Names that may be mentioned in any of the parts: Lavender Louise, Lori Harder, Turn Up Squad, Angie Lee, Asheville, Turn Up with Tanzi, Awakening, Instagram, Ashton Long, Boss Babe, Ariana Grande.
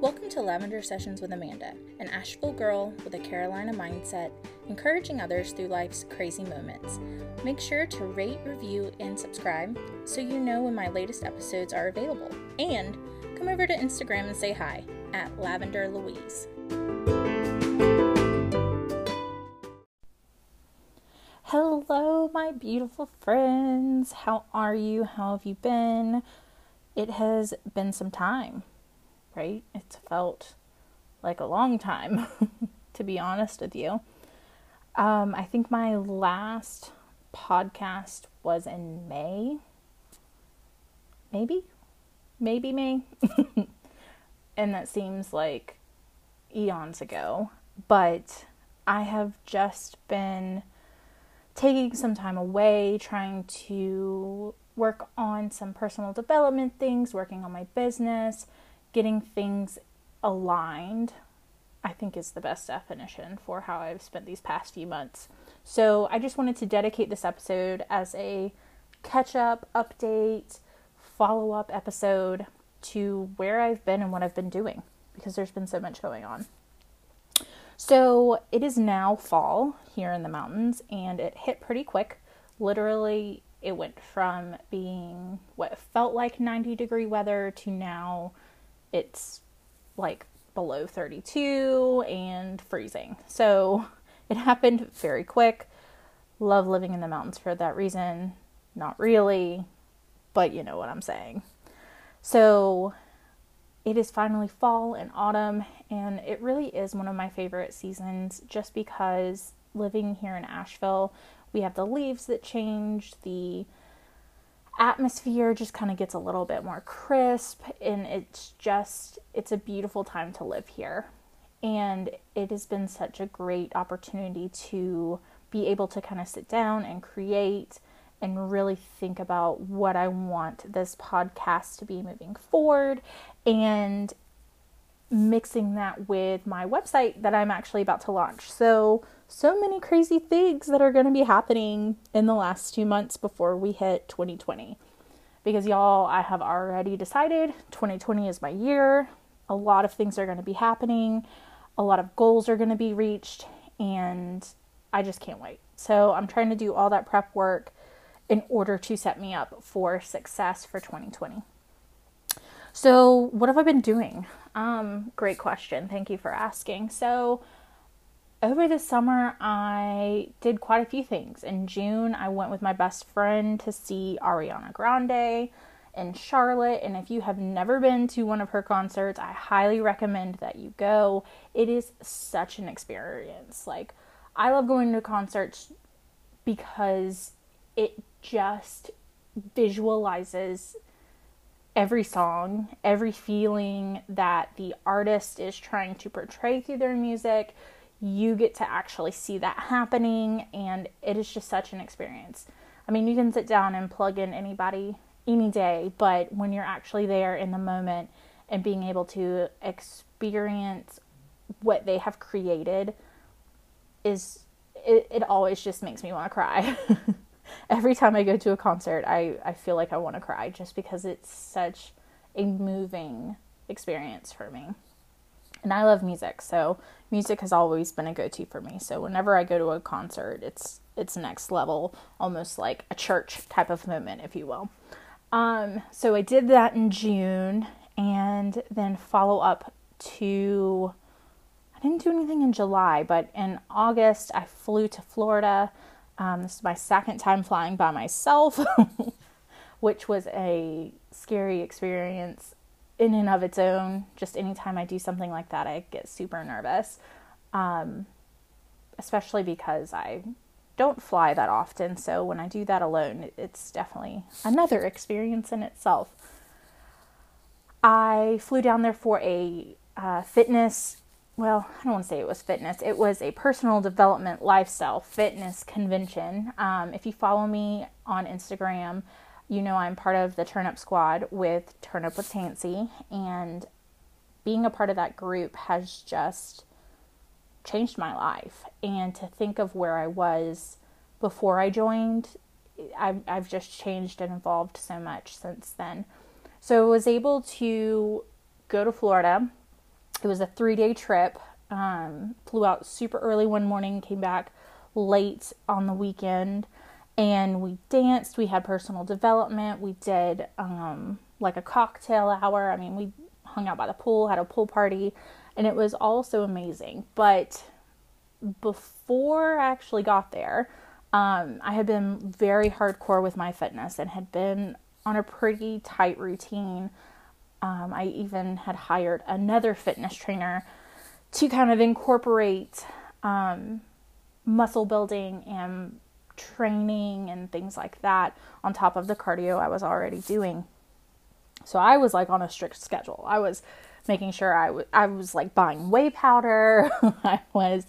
Welcome to Lavender Sessions with Amanda, an Asheville girl with a Carolina mindset, encouraging others through life's crazy moments. Make sure to rate, review, and subscribe so you know when my latest episodes are available. And come over to Instagram and say hi at Lavender Louise. Hello, my beautiful friends. How are you? How have you been? It has been some time, right? It's felt like a long time, to be honest with you. I think my last podcast was in May. Maybe May. And that seems like eons ago. But I have just been taking some time away, trying to work on some personal development things, working on my business, getting things aligned, I think is the best definition for how I've spent these past few months. So I just wanted to dedicate this episode as a catch-up, update, follow-up episode to where I've been and what I've been doing, because there's been so much going on. So it is now fall here in the mountains, and it hit pretty quick. Literally, it went from being what felt like 90-degree weather to now it's like below 32 and freezing. So it happened very quick. Love living in the mountains for that reason. Not really, but you know what I'm saying. So it is finally fall and autumn, and it really is one of my favorite seasons just because living here in Asheville, we have the leaves that change, the atmosphere just kind of gets a little bit more crisp, and it's a beautiful time to live here. And it has been such a great opportunity to be able to kind of sit down and create and really think about what I want this podcast to be moving forward, and mixing that with my website that I'm actually about to launch. So many crazy things that are going to be happening in the last 2 months before we hit 2020. Because y'all, I have already decided 2020 is my year. A lot of things are going to be happening. A lot of goals are going to be reached, and I just can't wait. So I'm trying to do all that prep work in order to set me up for success for 2020. So what have I been doing? Great question. Thank you for asking. So over the summer, I did quite a few things. In June, I went with my best friend to see Ariana Grande in Charlotte. And if you have never been to one of her concerts, I highly recommend that you go. It is such an experience. Like, I love going to concerts because it just visualizes every song, every feeling that the artist is trying to portray through their music. You get to actually see that happening, and it is just such an experience. I mean, you can sit down and plug in anybody any day, but when you're actually there in the moment and being able to experience what they have created, it always just makes me want to cry. Every time I go to a concert, I feel like I want to cry just because it's such a moving experience for me. And I love music, so music has always been a go-to for me. So whenever I go to a concert, it's next level, almost like a church type of moment, if you will. So I did that in June, and then follow up to, I didn't do anything in July, but in August, I flew to Florida. This is my second time flying by myself, which was a scary experience in and of its own. Just anytime I do something like that, I get super nervous, especially because I don't fly that often. So when I do that alone, it's definitely another experience in itself. I flew down there for a It was a personal development, lifestyle, fitness convention. If you follow me on Instagram, you know I'm part of the Turn Up Squad with Turn Up with Tanzi, and being a part of that group has just changed my life. And to think of where I was before I joined, I've just changed and evolved so much since then. So I was able to go to Florida, It was a 3-day trip. Flew out super early one morning, came back late on the weekend, and we danced. We had personal development. We did like a cocktail hour. I mean, we hung out by the pool, had a pool party, and it was all so amazing. But before I actually got there, I had been very hardcore with my fitness and had been on a pretty tight routine. I even had hired another fitness trainer to kind of incorporate muscle building and training and things like that on top of the cardio I was already doing. So I was like on a strict schedule. I was making sure I was like buying whey powder. I was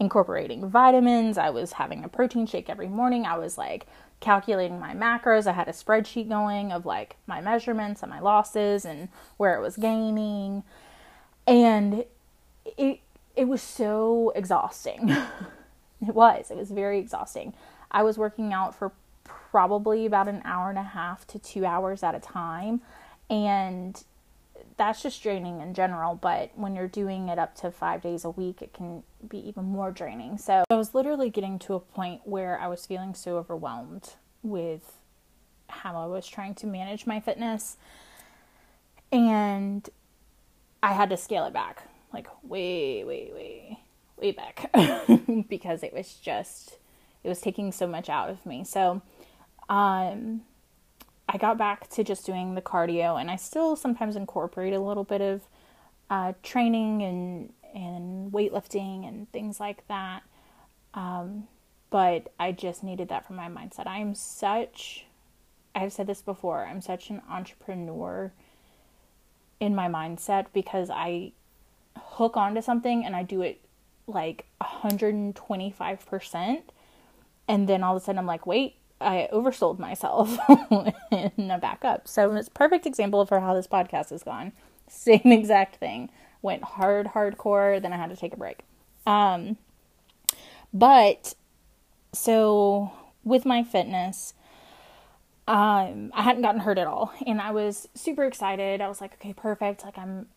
incorporating vitamins. I was having a protein shake every morning. I was like calculating my macros. I had a spreadsheet going of like my measurements and my losses and where it was gaining. And it was so exhausting. It was very exhausting. I was working out for probably about an hour and a half to 2 hours at a time. And that's just draining in general. But when you're doing it up to 5 days a week, it can be even more draining. So I was literally getting to a point where I was feeling so overwhelmed with how I was trying to manage my fitness. And I had to scale it back. Like way back because it was taking so much out of me. So, I got back to just doing the cardio, and I still sometimes incorporate a little bit of, training and weightlifting and things like that. But I just needed that for my mindset. I've said this before, I'm such an entrepreneur in my mindset because I hook onto something and I do it like 125%. And then all of a sudden I'm like, wait, I oversold myself and I back up. So it's a perfect example for how this podcast has gone. Same exact thing. Went hardcore. Then I had to take a break. But so with my fitness, I hadn't gotten hurt at all. And I was super excited. I was like, okay, perfect. Like I'm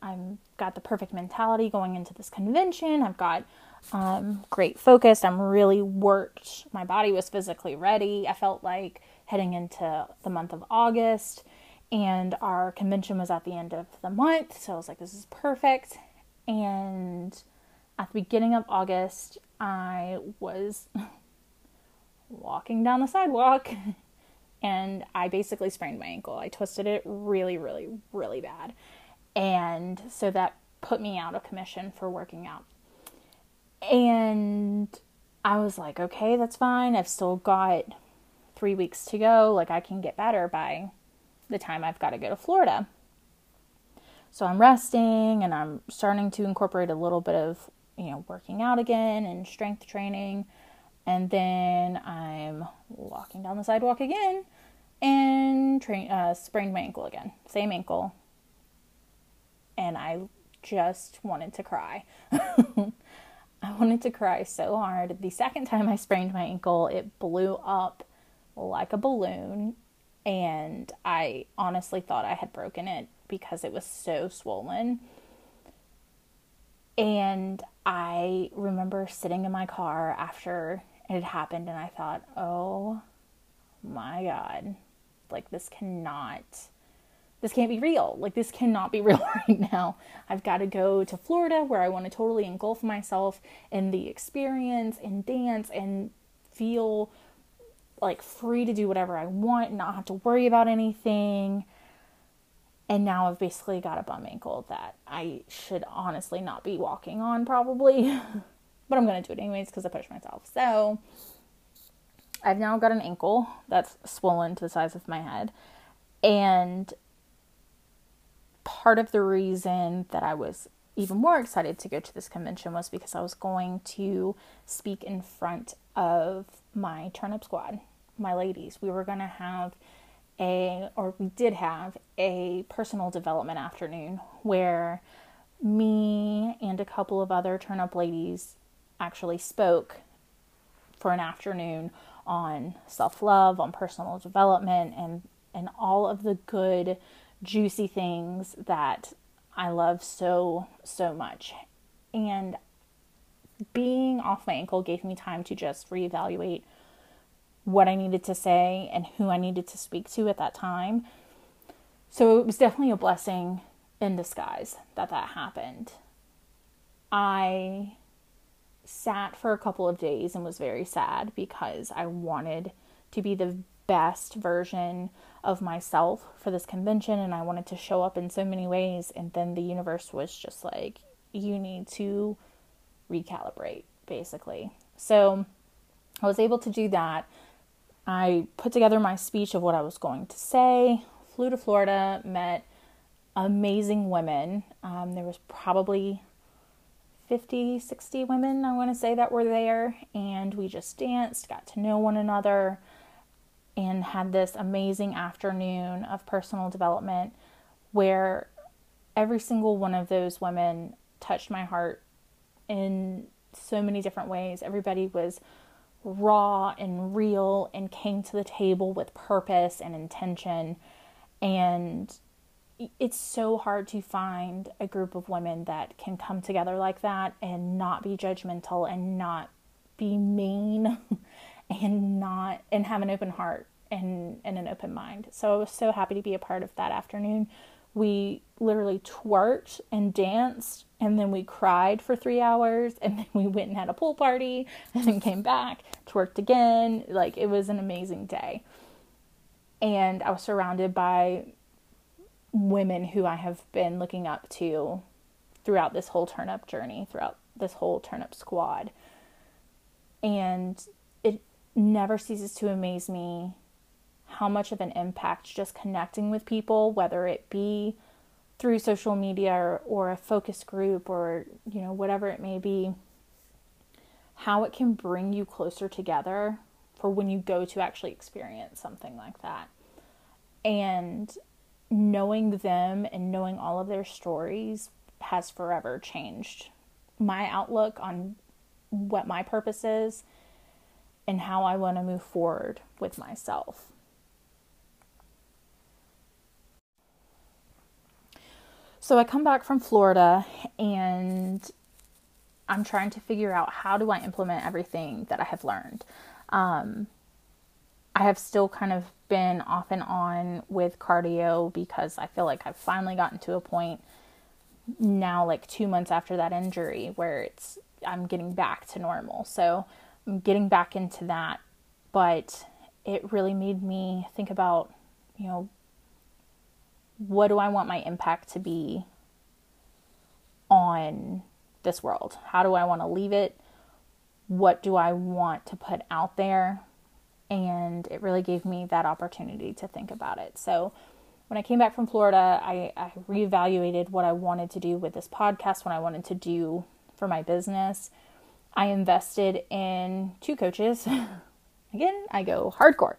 got the perfect mentality going into this convention. I've got, great focus. I'm really worked. My body was physically ready. I felt like heading into the month of August, and our convention was at the end of the month. So I was like, this is perfect. And at the beginning of August, I was walking down the sidewalk and I basically sprained my ankle. I twisted it really, really, really bad. And so that put me out of commission for working out. And I was like, okay, that's fine. I've still got 3 weeks to go. Like I can get better by the time I've got to go to Florida. So I'm resting and I'm starting to incorporate a little bit of, working out again and strength training. And then I'm walking down the sidewalk again and sprained my ankle again. Same ankle. And I just wanted to cry. I wanted to cry so hard. The second time I sprained my ankle, it blew up like a balloon. And I honestly thought I had broken it because it was so swollen. And I remember sitting in my car after it had happened and I thought, oh my God, like this can't be real. Like this cannot be real right now. I've got to go to Florida where I want to totally engulf myself in the experience and dance and feel like free to do whatever I want, not have to worry about anything. And now I've basically got a bum ankle that I should honestly not be walking on probably, but I'm going to do it anyways because I pushed myself. So I've now got an ankle that's swollen to the size of my head. And part of the reason that I was even more excited to go to this convention was because I was going to speak in front of my Turn Up Squad, my ladies. We were going to have we did have a personal development afternoon where me and a couple of other Turn Up ladies actually spoke for an afternoon on self-love, on personal development, and all of the good juicy things that I love so, so much. And being off my ankle gave me time to just reevaluate what I needed to say and who I needed to speak to at that time. So it was definitely a blessing in disguise that that happened. I sat for a couple of days and was very sad because I wanted to be the best version of myself for this convention, and I wanted to show up in so many ways, and then the universe was just like, you need to recalibrate, basically. So I was able to do that. I put together my speech of what I was going to say, flew to Florida, met amazing women. There was probably 50, 60 women, I want to say, that were there, and we just danced, got to know one another, and had this amazing afternoon of personal development where every single one of those women touched my heart in so many different ways. Everybody was raw and real and came to the table with purpose and intention, and it's so hard to find a group of women that can come together like that and not be judgmental and not be mean and have an open heart and an open mind. So I was so happy to be a part of that afternoon. We literally twerked and danced, and then we cried for 3 hours, and then we went and had a pool party, and then came back, twerked again. Like, it was an amazing day. And I was surrounded by women who I have been looking up to throughout this whole Turn Up journey, throughout this whole Turn Up squad. And it never ceases to amaze me how much of an impact just connecting with people, whether it be through social media or a focus group or, you know, whatever it may be, how it can bring you closer together for when you go to actually experience something like that. And knowing them and knowing all of their stories has forever changed my outlook on what my purpose is and how I want to move forward with myself. So I come back from Florida and I'm trying to figure out, how do I implement everything that I have learned? I have still kind of been off and on with cardio because I feel like I've finally gotten to a point now, like 2 months after that injury, where I'm getting back to normal. So I'm getting back into that, but it really made me think about, you know, what do I want my impact to be on this world? How do I want to leave it? What do I want to put out there? And it really gave me that opportunity to think about it. So when I came back from Florida, I reevaluated what I wanted to do with this podcast, what I wanted to do for my business. I invested in 2 coaches. Again, I go hardcore.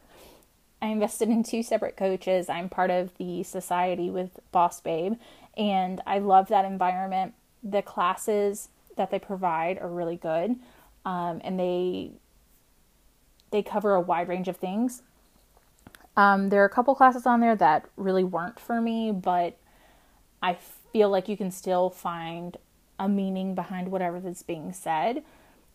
I invested in 2 separate coaches. I'm part of the society with Boss Babe, and I love that environment. The classes that they provide are really good, and they cover a wide range of things. There are a couple classes on there that really weren't for me, but I feel like you can still find a meaning behind whatever that's being said.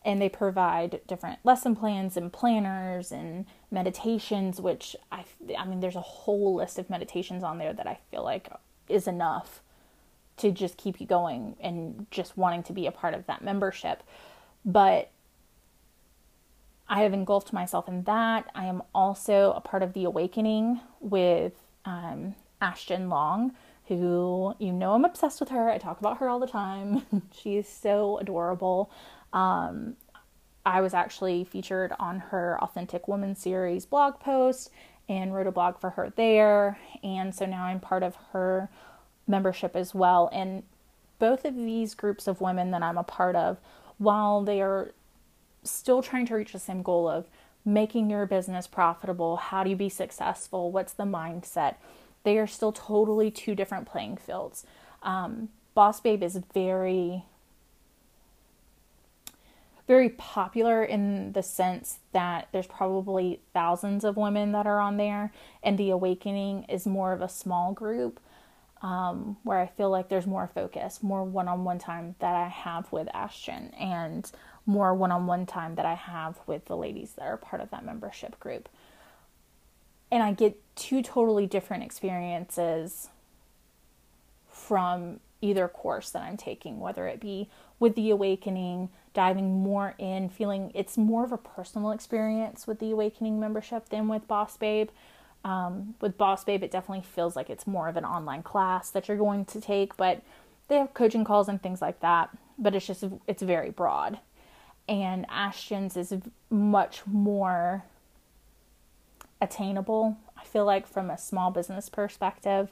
And they provide different lesson plans and planners and meditations, which I mean, there's a whole list of meditations on there that I feel like is enough to just keep you going and just wanting to be a part of that membership. But I have engulfed myself in that. I am also a part of the Awakening with Ashton Long, who, you know, I'm obsessed with her. I talk about her all the time. She is so adorable. I was actually featured on her Authentic Woman series blog post and wrote a blog for her there. And so now I'm part of her membership as well. And both of these groups of women that I'm a part of, while they are still trying to reach the same goal of making your business profitable, how do you be successful, what's the mindset, they are still totally 2 different playing fields. Boss Babe is very, very popular in the sense that there's probably thousands of women that are on there, and the Awakening is more of a small group. where I feel like there's more focus, more one-on-one time that I have with Ashton, and more one-on-one time that I have with the ladies that are part of that membership group. And I get two totally different experiences from either course that I'm taking, whether it be with the Awakening, diving more in, feeling it's more of a personal experience with the Awakening membership than with Boss Babe. With Boss Babe, it definitely feels like it's more of an online class that you're going to take, but they have coaching calls and things like that, but it's just, it's very broad. And Ashton's is much more attainable, I feel like, from a small business perspective.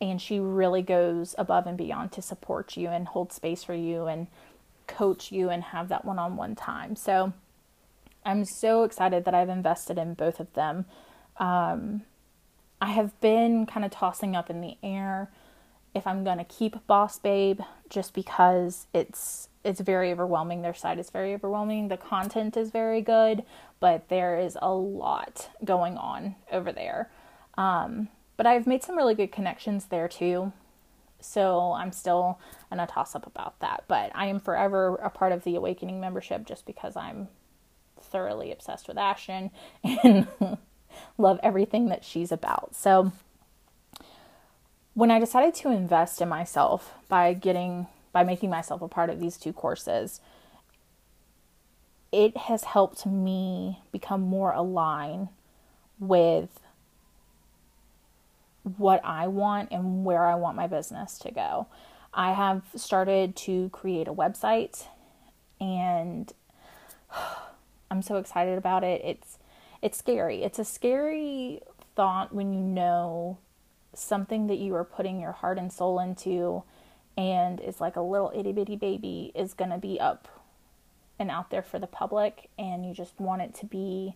And she really goes above and beyond to support you and hold space for you and coach you and have that one-on-one time. So I'm so excited that I've invested in both of them. I have been kind of tossing up in the air if I'm going to keep Boss Babe, just because it's very overwhelming. Their site is very overwhelming. The content is very good, but there is a lot going on over there. But I've made some really good connections there too. So I'm still in a toss-up about that. But I am forever a part of the Awakening membership just because I'm thoroughly obsessed with Ashton and love everything that she's about. So when I decided to invest in myself by making myself a part of these two courses, it has helped me become more aligned with what I want and where I want my business to go. I have started to create a website, and I'm so excited about it. It's scary. It's a scary thought when you know something that you are putting your heart and soul into and is like a little itty bitty baby is going to be up and out there for the public, and you just want it to be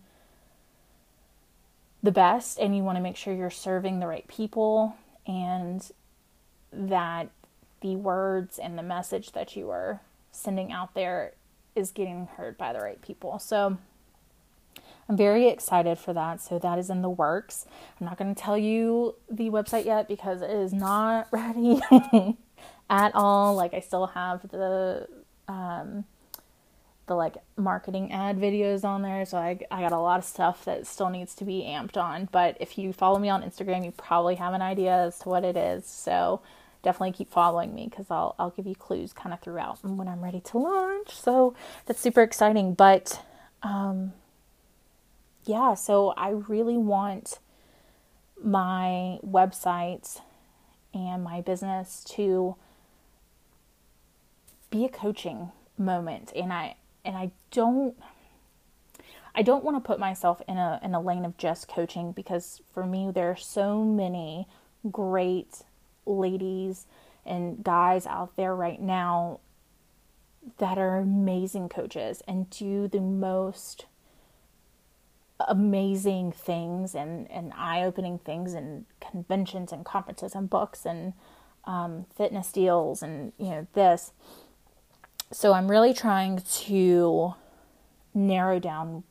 the best, and you want to make sure you're serving the right people, and that the words and the message that you are sending out there is getting heard by the right people. So I'm very excited for that. So that is in the works. I'm not going to tell you the website yet because it is not ready at all. Like, I still have the like marketing ad videos on there. So I got a lot of stuff that still needs to be amped on, but if you follow me on Instagram, you probably have an idea as to what it is. So definitely keep following me, cause I'll give you clues kind of throughout and when I'm ready to launch. So that's super exciting. But, yeah, so I really want my website and my business to be a coaching moment. And I don't want to put myself in a lane of just coaching, because for me, there are so many great ladies and guys out there right now that are amazing coaches and do the most amazing things and eye-opening things and conventions and conferences and books and fitness deals and, you know, this. So I'm really trying to narrow down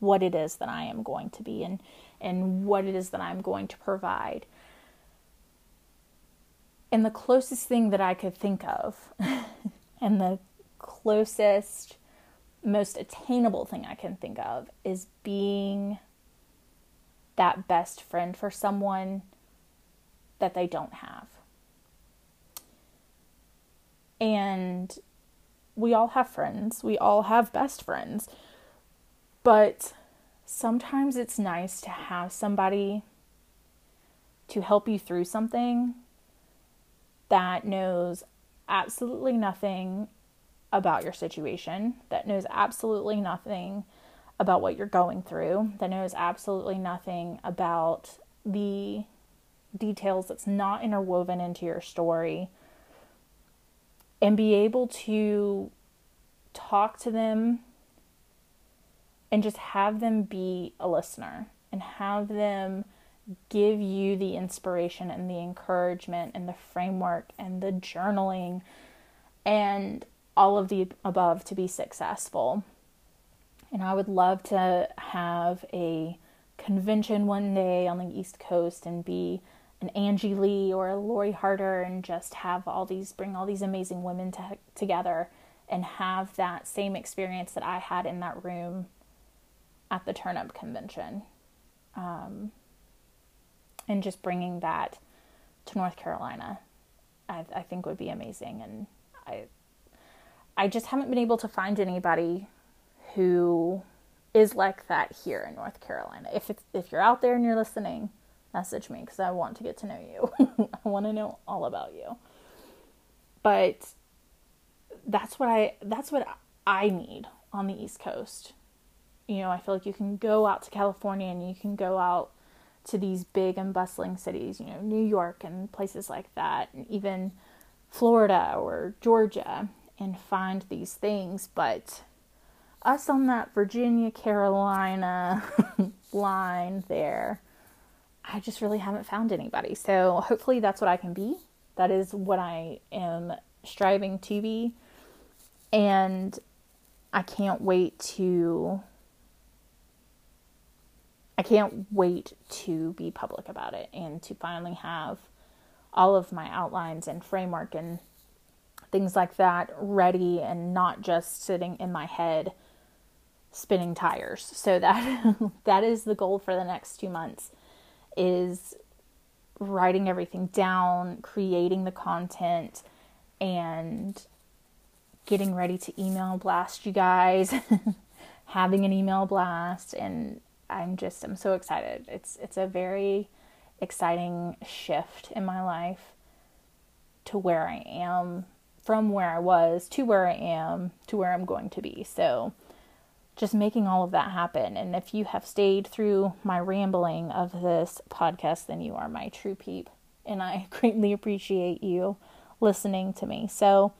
what it is that I am going to be and what it is that I'm going to provide. And the closest thing that I could think of and the closest, most attainable thing I can think of is being that best friend for someone that they don't have. And we all have friends. We all have best friends. But sometimes it's nice to have somebody to help you through something that knows absolutely nothing about your situation, that knows absolutely nothing about what you're going through, that knows absolutely nothing about the details that's not interwoven into your story, and be able to talk to them and just have them be a listener and have them give you the inspiration and the encouragement and the framework and the journaling and all of the above to be successful. And I would love to have a convention one day on the East Coast and be an Angie Lee or a Lori Harder, and just have all these, bring all these amazing women together and have that same experience that I had in that room at the Turn Up convention. And just bringing that to North Carolina, I think would be amazing. And I just haven't been able to find anybody who is like that here in North Carolina. If you're out there and you're listening, message me, because I want to get to know you. I want to know all about you. But that's what I need on the East Coast. You know, I feel like you can go out to California and you can go out to these big and bustling cities, you know, New York and places like that, and even Florida or Georgia, and find these things. But us on that Virginia, Carolina line there, I just really haven't found anybody. So hopefully that's what I can be. That is what I am striving to be. And I can't wait to be public about it and to finally have all of my outlines and framework and things like that ready, and not just sitting in my head spinning tires. So that is the goal for the next 2 months, is writing everything down, creating the content, and getting ready to email blast you guys, having an email blast. And I'm so excited. It's a very exciting shift in my life to where I am, from where I was to where I am, to where I'm going to be. So just making all of that happen. And if you have stayed through my rambling of this podcast, then you are my true peep, and I greatly appreciate you listening to me. So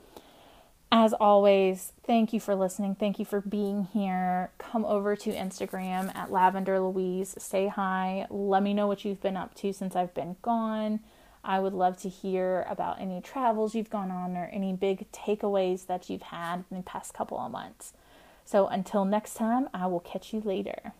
as always, thank you for listening. Thank you for being here. Come over to Instagram at Lavender Louise. Say hi. Let me know what you've been up to since I've been gone. I would love to hear about any travels you've gone on or any big takeaways that you've had in the past couple of months. So until next time, I will catch you later.